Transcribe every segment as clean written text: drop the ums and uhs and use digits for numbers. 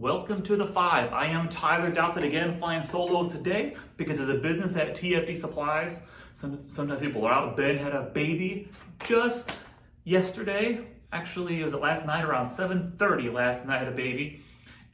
Welcome to The Five. I am Tyler Douthat, again flying solo today because as a business at TFD Supplies, sometimes people are out. Ben had a baby just yesterday. Actually, it was last night around 7:30 last night, had a baby,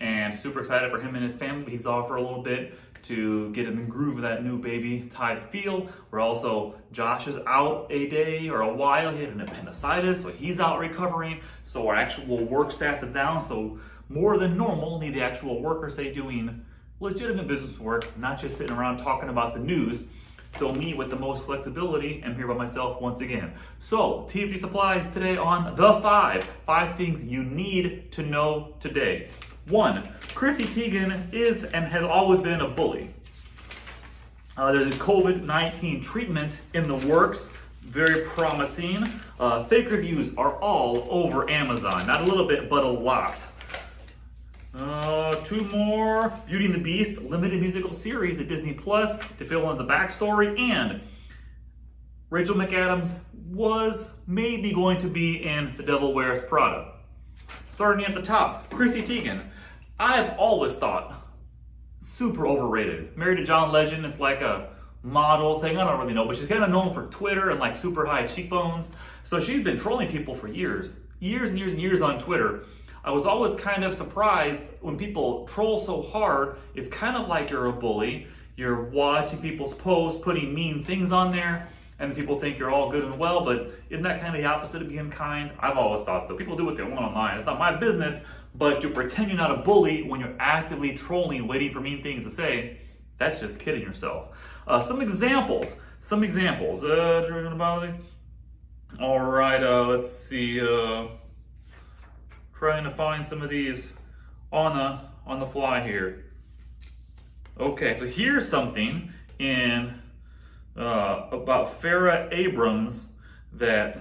and super excited for him and his family. He's off for a little bit to get in the groove of that new baby type feel. We're also, Josh is out a day or a while. He had an appendicitis, so he's out recovering. So our actual work staff is down. So more than normal, need the actual workers, they doing legitimate business work, not just sitting around talking about the news. So me with the most flexibility, I'm here by myself once again. So TFD Supplies today on The Five. Five things you need to know today. 1. Chrissy Teigen is and has always been a bully. There's a COVID-19 treatment in the works, very promising. Fake reviews are all over Amazon, not a little bit, but a lot. 2 more, Beauty and the Beast, limited musical series at Disney Plus to fill in the backstory, and Rachel McAdams was maybe going to be in The Devil Wears Prada. Starting at the top, Chrissy Teigen. I've always thought super overrated. Married to John Legend, it's like a model thing. I don't really know, but she's kind of known for Twitter and like super high cheekbones. So she's been trolling people for years, years and years and years on Twitter. I was always kind of surprised when people troll so hard. It's kind of like you're a bully. You're watching people's posts, putting mean things on there, and people think you're all good and well, but isn't that kind of the opposite of being kind? I've always thought so. People do what they want online. It's not my business, but to pretend you're not a bully when you're actively trolling, waiting for mean things to say, that's just kidding yourself. Some examples. All right, let's see. Trying to find some of these on the fly here. Okay, so here's something in... about Farrah Abrams that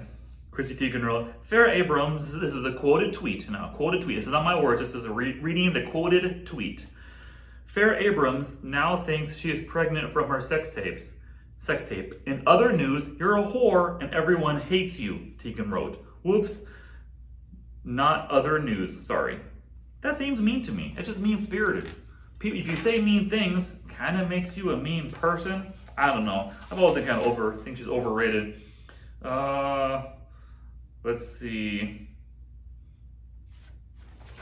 Chrissy Teigen wrote. Farrah Abrams, this is a quoted tweet. Now, quoted tweet. This is not my words. This is a reading the quoted tweet. Farrah Abrams now thinks she is pregnant from her sex tapes. Sex tape. In other news, you're a whore and everyone hates you, Teigen wrote. Whoops. Not other news. Sorry. That seems mean to me. It's just mean-spirited. If you say mean things, kind of makes you a mean person. I don't know. I've always been kind of think she's overrated. Let's see.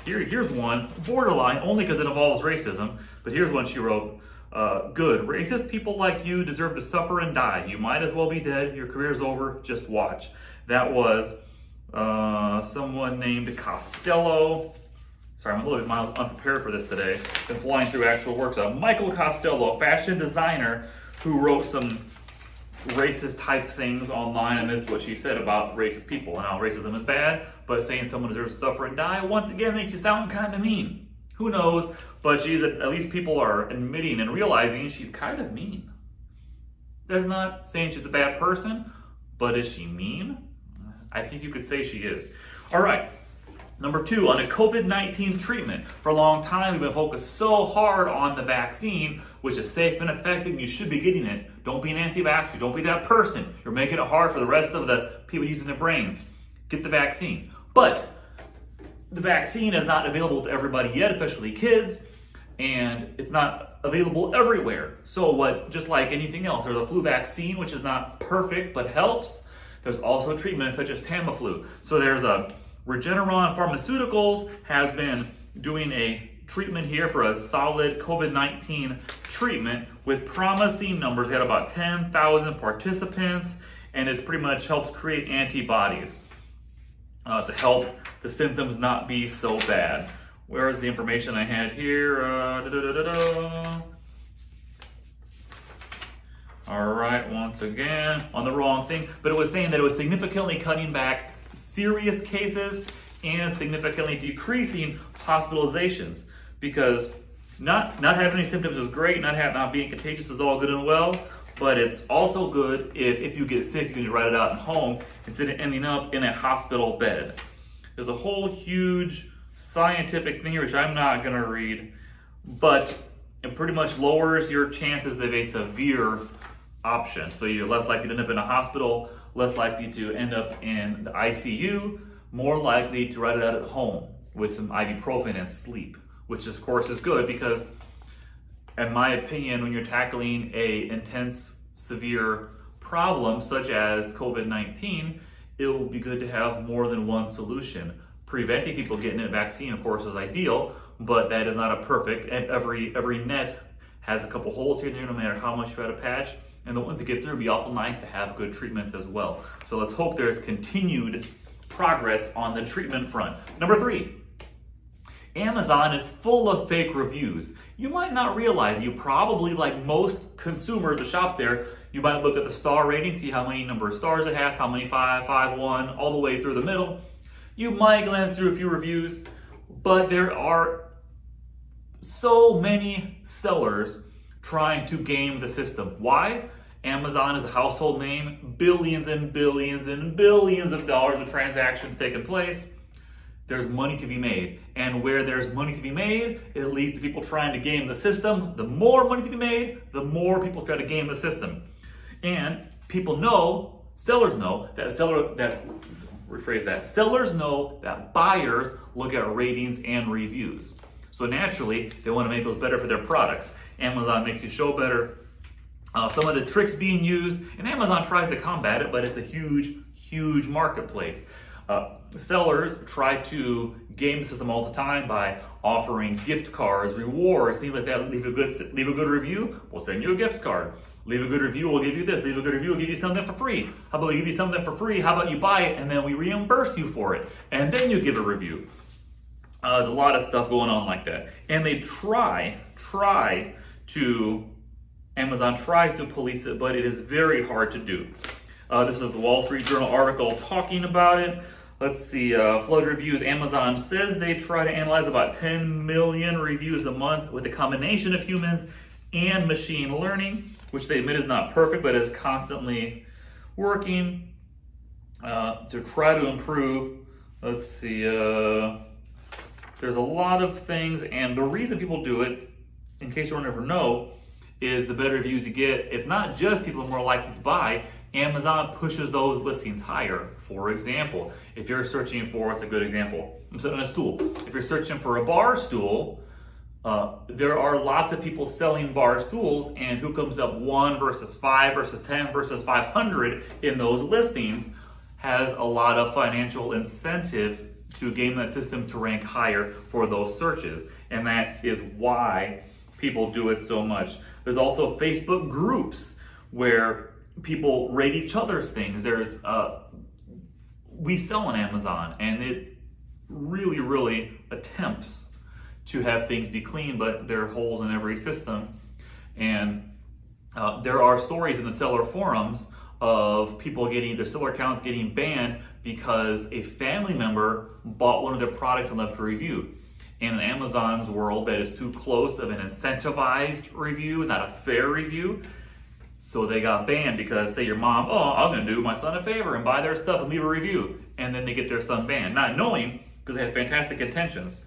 Here's one, borderline, only because it involves racism. But here's one she wrote. Good. Racist people like you deserve to suffer and die. You might as well be dead. Your career's over. Just watch. That was someone named Costello. Sorry, I'm a little bit unprepared for this today. Been flying through actual works. Michael Costello, fashion designer, who wrote some racist type things online, and this is what she said about racist people and how racism is bad, but saying someone deserves to suffer and die, once again, makes you sound kind of mean. Who knows? But she's, at least people are admitting and realizing she's kind of mean. That's not saying she's a bad person, but is she mean? I think you could say she is. All right. Number 2, on a COVID-19 treatment. For a long time, we've been focused so hard on the vaccine, which is safe and effective, and you should be getting it. Don't be an anti-vaxxer. Don't be that person. You're making it hard for the rest of the people using their brains. Get the vaccine. But the vaccine is not available to everybody yet, especially kids, and it's not available everywhere. So what? Just like anything else, there's a flu vaccine, which is not perfect, but helps. There's also treatments such as Tamiflu. So there's a Regeneron Pharmaceuticals has been doing a treatment here for a solid COVID-19 treatment with promising numbers. They had about 10,000 participants, and it pretty much helps create antibodies to help the symptoms not be so bad. Where is the information I had here? All right, once again, on the wrong thing, but it was saying that it was significantly cutting back serious cases and significantly decreasing hospitalizations, because not having any symptoms is great, not being contagious is all good and well, but it's also good if you get sick, you can just write it out at home instead of ending up in a hospital bed. There's a whole huge scientific thing here, which I'm not gonna read, but it pretty much lowers your chances of a severe option. So you're less likely to end up in a hospital, less likely to end up in the ICU, more likely to write it out at home with some ibuprofen and sleep, which of course is good because, in my opinion, when you're tackling a intense, severe problem such as COVID-19, it will be good to have more than one solution. Preventing people getting a vaccine, of course, is ideal, but that is not a perfect, and every net has a couple holes here and there, no matter how much you had a patch, and the ones that get through, be awful nice to have good treatments as well. So let's hope there's continued progress on the treatment front. Number three, Amazon is full of fake reviews. You might not realize, you probably, like most consumers that shop there, you might look at the star rating, see how many number of stars it has, how many 5, 5, 1, all the way through the middle. You might glance through a few reviews, but there are so many sellers trying to game the system. Why? Amazon is a household name, billions and billions and billions of dollars of transactions taking place. There's money to be made. And where there's money to be made, it leads to people trying to game the system. The more money to be made, the more people try to game the system. And people know, sellers know, sellers know that buyers look at ratings and reviews. So naturally, they want to make those better for their products. Amazon makes you show better. Some of the tricks being used, and Amazon tries to combat it, but it's a huge, huge marketplace. Sellers try to game the system all the time by offering gift cards, rewards, things like that. Leave a good review, we'll send you a gift card. Leave a good review, we'll give you this. Leave a good review, we'll give you something for free. How about we give you something for free? How about you buy it and then we reimburse you for it? And then you give a review. There's a lot of stuff going on like that. And they Amazon tries to police it, but it is very hard to do. This is the Wall Street Journal article talking about it. Let's see, flood reviews. Amazon says they try to analyze about 10 million reviews a month with a combination of humans and machine learning, which they admit is not perfect, but is constantly working to try to improve. Let's see, there's a lot of things, and the reason people do it, in case you don't ever know, is the better reviews you get, it's not just people are more likely to buy, Amazon pushes those listings higher. For example, if you're searching for, what's a good example? I'm sitting on a stool. If you're searching for a bar stool, there are lots of people selling bar stools, and who comes up 1 versus 5 versus 10 versus 500 in those listings has a lot of financial incentive to game that system to rank higher for those searches. And that is why people do it so much. There's also Facebook groups where people rate each other's things. There's we sell on Amazon, and it really, really attempts to have things be clean, but there are holes in every system. And there are stories in the seller forums of people getting their seller accounts getting banned because a family member bought one of their products and left a review. And in Amazon's world, that is too close of an incentivized review, not a fair review. So they got banned because, say your mom, oh, I'm gonna do my son a favor and buy their stuff and leave a review. And then they get their son banned, not knowing, because they had fantastic intentions.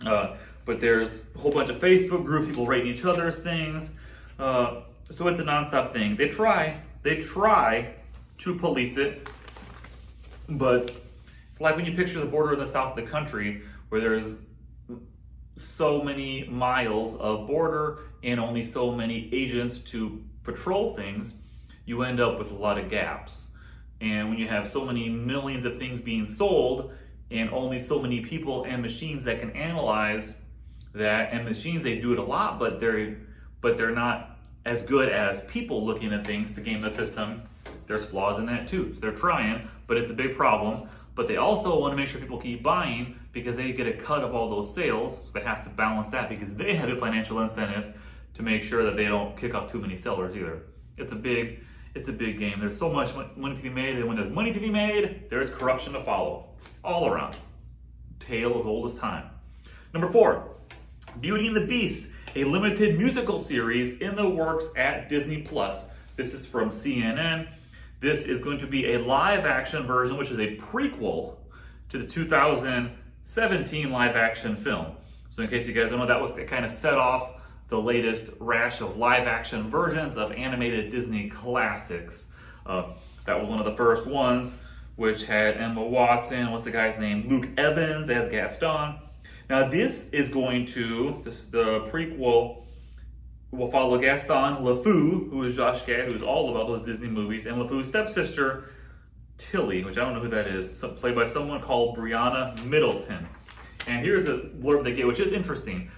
But there's a whole bunch of Facebook groups, people rating each other's things. So it's a nonstop thing. They try to police it, but it's like when you picture the border of the south of the country, where there's so many miles of border and only so many agents to patrol things, you end up with a lot of gaps. And when you have so many millions of things being sold and only so many people and machines that can analyze that, and machines, they do it a lot, but they're not as good as people looking at things to game the system. There's flaws in that too. So they're trying, but it's a big problem. But they also want to make sure people keep buying because they get a cut of all those sales. So they have to balance that because they have a financial incentive to make sure that they don't kick off too many sellers either. It's a big game. There's so much money to be made, and when there's money to be made, there's corruption to follow. All around. Tale as old as time. Number four, Beauty and the Beast, a limited musical series in the works at Disney Plus. This is from CNN. This is going to be a live-action version, which is a prequel to the 2017 live-action film. So in case you guys don't know, that was kind of set off the latest rash of live-action versions of animated Disney classics. That was one of the first ones, which had Emma Watson, what's the guy's name? Luke Evans as Gaston. Now this is the prequel, will follow Gaston LeFou, who is Josh Gad, who is all about those Disney movies, and LeFou's stepsister, Tilly, which I don't know who that is, played by someone called Brianna Middleton. And here's the blurb they get, which is interesting.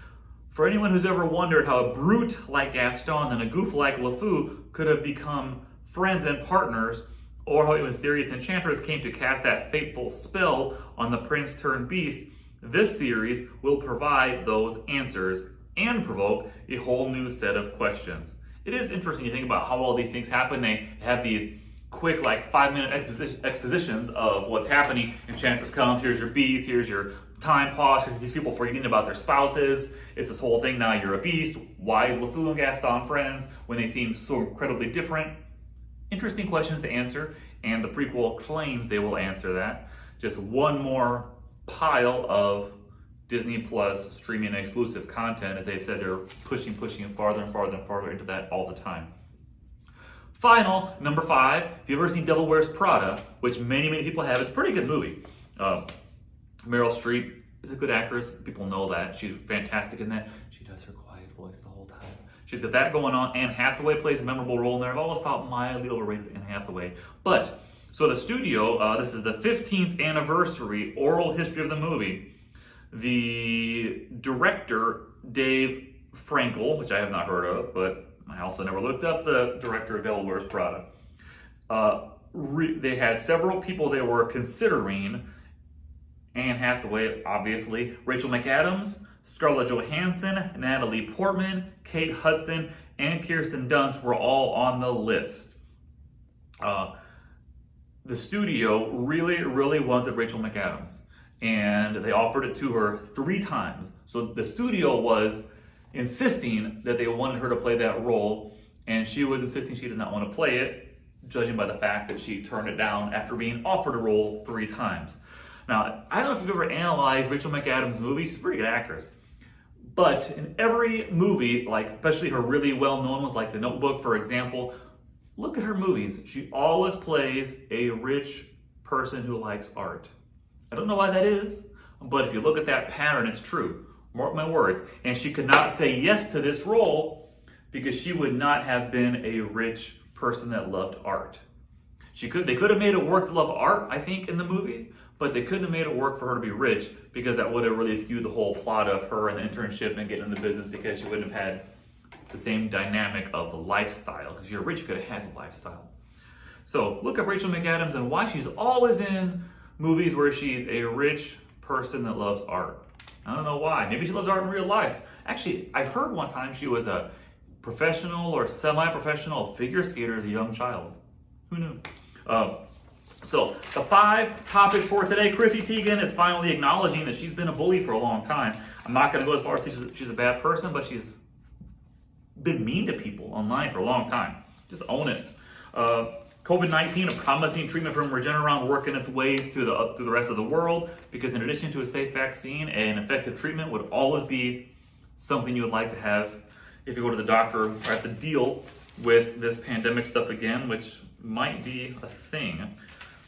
For anyone who's ever wondered how a brute like Gaston and a goof like LeFou could have become friends and partners, or how a mysterious enchantress came to cast that fateful spell on the prince-turned-beast, this series will provide those answers and provoke a whole new set of questions. It is interesting to think about how all these things happen. They have these quick, like, 5-minute expositions of what's happening. Enchantress comes, here's your beast, here's your time pause, these people forgetting about their spouses. It's this whole thing, now you're a beast. Why is LeFou and Gaston friends when they seem so incredibly different? Interesting questions to answer, and the prequel claims they will answer that. Just one more pile of Disney Plus streaming exclusive content, as they've said they're pushing farther and farther and farther into that all the time. Final, number 5, if you've ever seen Devil Wears Prada, which many people have, it's a pretty good movie. Meryl Streep is a good actress, people know that. She's fantastic in that. She does her quiet voice the whole time. She's got that going on. Anne Hathaway plays a memorable role in there. I've always thought mildly overrated Anne Hathaway. But, so the studio, this is the 15th anniversary oral history of the movie. The director, Dave Frankel, which I have not heard of, but I also never looked up the director of Devil Wears Prada. They had several people they were considering. Anne Hathaway, obviously. Rachel McAdams, Scarlett Johansson, Natalie Portman, Kate Hudson, and Kirsten Dunst were all on the list. The studio really wanted Rachel McAdams, and they offered it to her 3 times. So the studio was insisting that they wanted her to play that role, and she was insisting she did not want to play it, judging by the fact that she turned it down after being offered a role 3 times. Now, I don't know if you've ever analyzed Rachel McAdams' movies. She's a pretty good actress. But in every movie, like especially her really well-known ones, like The Notebook, for example, look at her movies. She always plays a rich person who likes art. I don't know why that is, but if you look at that pattern, it's true. Mark my words. And she could not say yes to this role because she would not have been a rich person that loved art. They could have made it work to love art, I think, in the movie, but they couldn't have made it work for her to be rich because that would have really skewed the whole plot of her and the internship and getting into business, because she wouldn't have had the same dynamic of the lifestyle. Because if you're rich, you could have had the lifestyle. So look up Rachel McAdams and why she's always in movies where she's a rich person that loves art. I don't know why. Maybe she loves art in real life. Actually, I heard one time she was a professional or semi-professional figure skater as a young child. Who knew? So the 5 topics for today. Chrissy Teigen is finally acknowledging that she's been a bully for a long time. I'm not going to go as far as she's a bad person, but she's been mean to people online for a long time. Just own it. COVID-19, a promising treatment from Regeneron, working its way through the rest of the world, because in addition to a safe vaccine, an effective treatment would always be something you would like to have if you go to the doctor or have to deal with this pandemic stuff again, which might be a thing.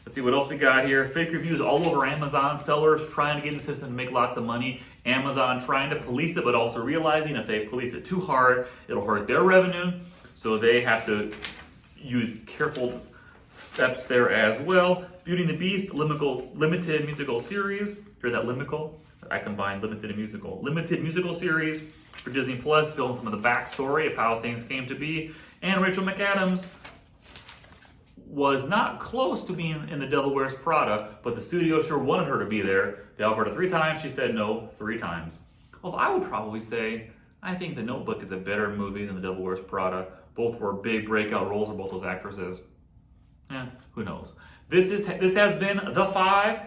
Let's see what else we got here. Fake reviews all over Amazon. Sellers trying to get into the system to make lots of money. Amazon trying to police it, but also realizing if they police it too hard, it'll hurt their revenue. So they have to use careful steps there as well. Beauty and the Beast, limited musical series. Hear that, limical? I combined limited and musical. Limited musical series for Disney Plus, filling some of the backstory of how things came to be. And Rachel McAdams was not close to being in The Devil Wears Prada, but the studio sure wanted her to be there. They offered her 3 times. She said no 3 times. Well, I would probably say I think The Notebook is a better movie than The Devil Wears Prada. Both were big breakout roles for both those actresses. Who knows? This has been The 5.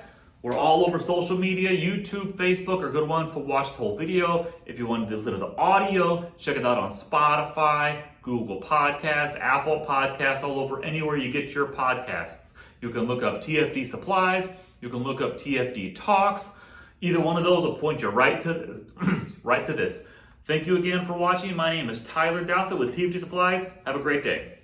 We're all over social media. YouTube, Facebook are good ones to watch the whole video. If you want to listen to the audio, check it out on Spotify, Google Podcasts, Apple Podcasts, all over anywhere you get your podcasts. You can look up TFD Supplies. You can look up TFD Talks. Either one of those will point you right to this. Thank you again for watching. My name is Tyler Douthat with TFD Supplies. Have a great day.